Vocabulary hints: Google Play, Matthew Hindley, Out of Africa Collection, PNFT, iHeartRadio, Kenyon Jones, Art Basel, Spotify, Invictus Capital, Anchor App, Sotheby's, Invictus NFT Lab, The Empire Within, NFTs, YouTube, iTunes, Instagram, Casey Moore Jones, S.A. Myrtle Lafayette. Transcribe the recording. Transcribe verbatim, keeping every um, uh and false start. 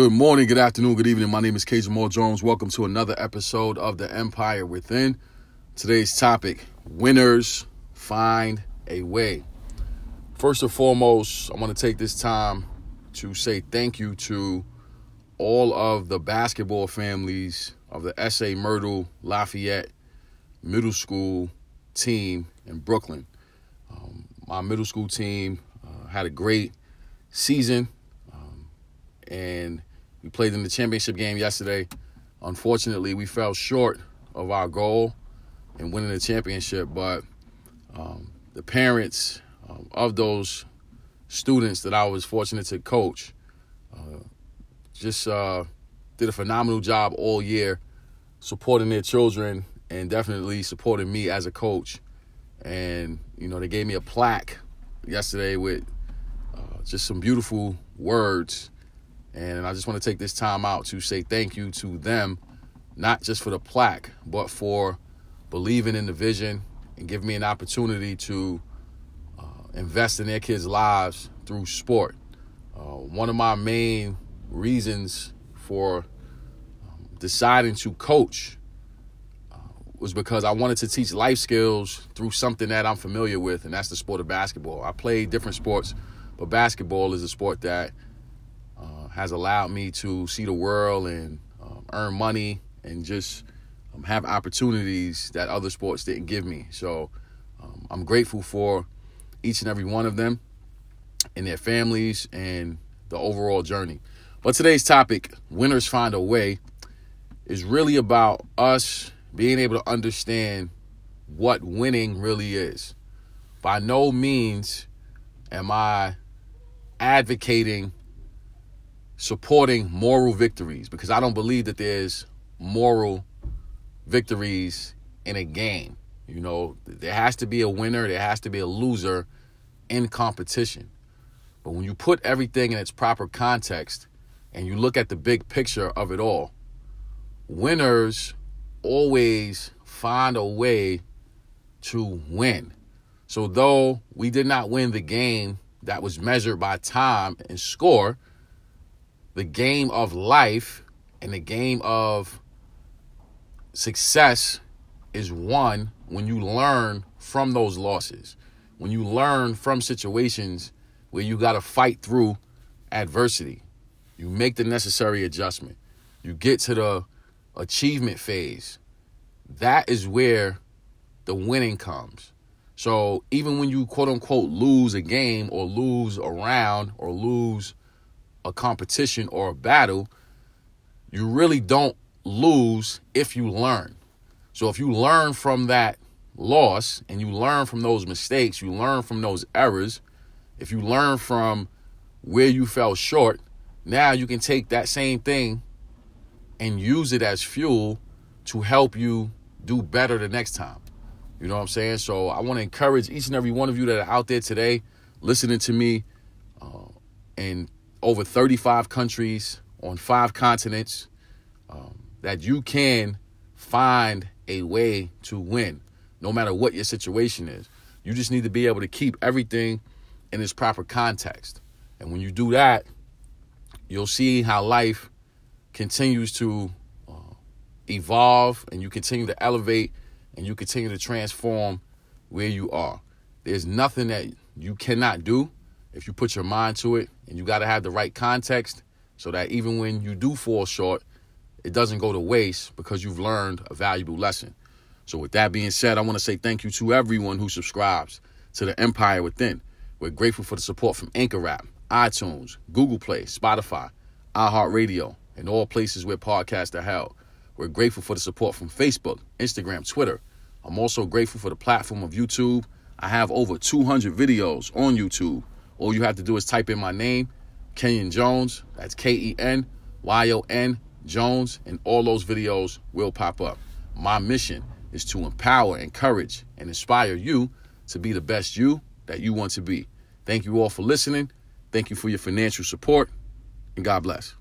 Good morning, good afternoon, good evening. My name is Casey Moore Jones. Welcome to another episode of The Empire Within. Today's topic, winners find a way. First and foremost, I want to take this time to say thank you to all of the basketball families of the S A Myrtle Lafayette middle school team in Brooklyn. Um, my middle school team uh, had a great season, um, and we played in the championship game yesterday. Unfortunately, we fell short of our goal in winning the championship, but um, the parents um, of those students that I was fortunate to coach uh, just uh, did a phenomenal job all year supporting their children and definitely supporting me as a coach. And, you know, they gave me a plaque yesterday with uh, just some beautiful words. And I just want to take this time out to say thank you to them, not just for the plaque, but for believing in the vision and giving me an opportunity to uh, invest in their kids' lives through sport. Uh, one of my main reasons for um, deciding to coach was because I wanted to teach life skills through something that I'm familiar with, and that's the sport of basketball. I played different sports, but basketball is a sport that uh, has allowed me to see the world and um, earn money and just um, have opportunities that other sports didn't give me. So um, I'm grateful for each and every one of them and their families and the overall journey. But today's topic, Winners Find a Way, is really about us being able to understand what winning really is. By no means am I advocating, supporting moral victories, because I don't believe that there's moral victories in a game. You know, there has to be a winner, there has to be a loser in competition. But when you put everything in its proper context and you look at the big picture of it all, winners always find a way to win. So though we did not win the game that was measured by time and score, the game of life and the game of success is won when you learn from those losses, when you learn from situations where you got to fight through adversity. You make the necessary adjustment. You get to the achievement phase. That is where the winning comes. So even when you quote unquote lose a game or lose a round or lose a competition or a battle, you really don't lose if you learn. So if you learn from that loss and you learn from those mistakes, you learn from those errors, if you learn from where you fell short, now you can take that same thing and use it as fuel to help you do better the next time. You know what I'm saying? So I want to encourage each and every one of you that are out there today, listening to me uh, in over thirty-five countries on five continents, um, that you can find a way to win, no matter what your situation is. You just need to be able to keep everything in its proper context. And when you do that, you'll see how life continues to uh, evolve, and you continue to elevate, and you continue to transform where you are. There's nothing that you cannot do if you put your mind to it, and you got to have the right context so that even when you do fall short, it doesn't go to waste because you've learned a valuable lesson. So with that being said, I want to say thank you to everyone who subscribes to The Empire Within. We're grateful for the support from Anchor App, iTunes, Google Play, Spotify, iHeartRadio, in all places where podcasts are held. We're grateful for the support from Facebook, Instagram, Twitter. I'm also grateful for the platform of YouTube. I have over two hundred videos on YouTube. All you have to do is type in my name, Kenyon Jones. That's K E N Y O N, Jones, and all those videos will pop up. My mission is to empower, encourage, and inspire you to be the best you that you want to be. Thank you all for listening. Thank you for your financial support, and God bless.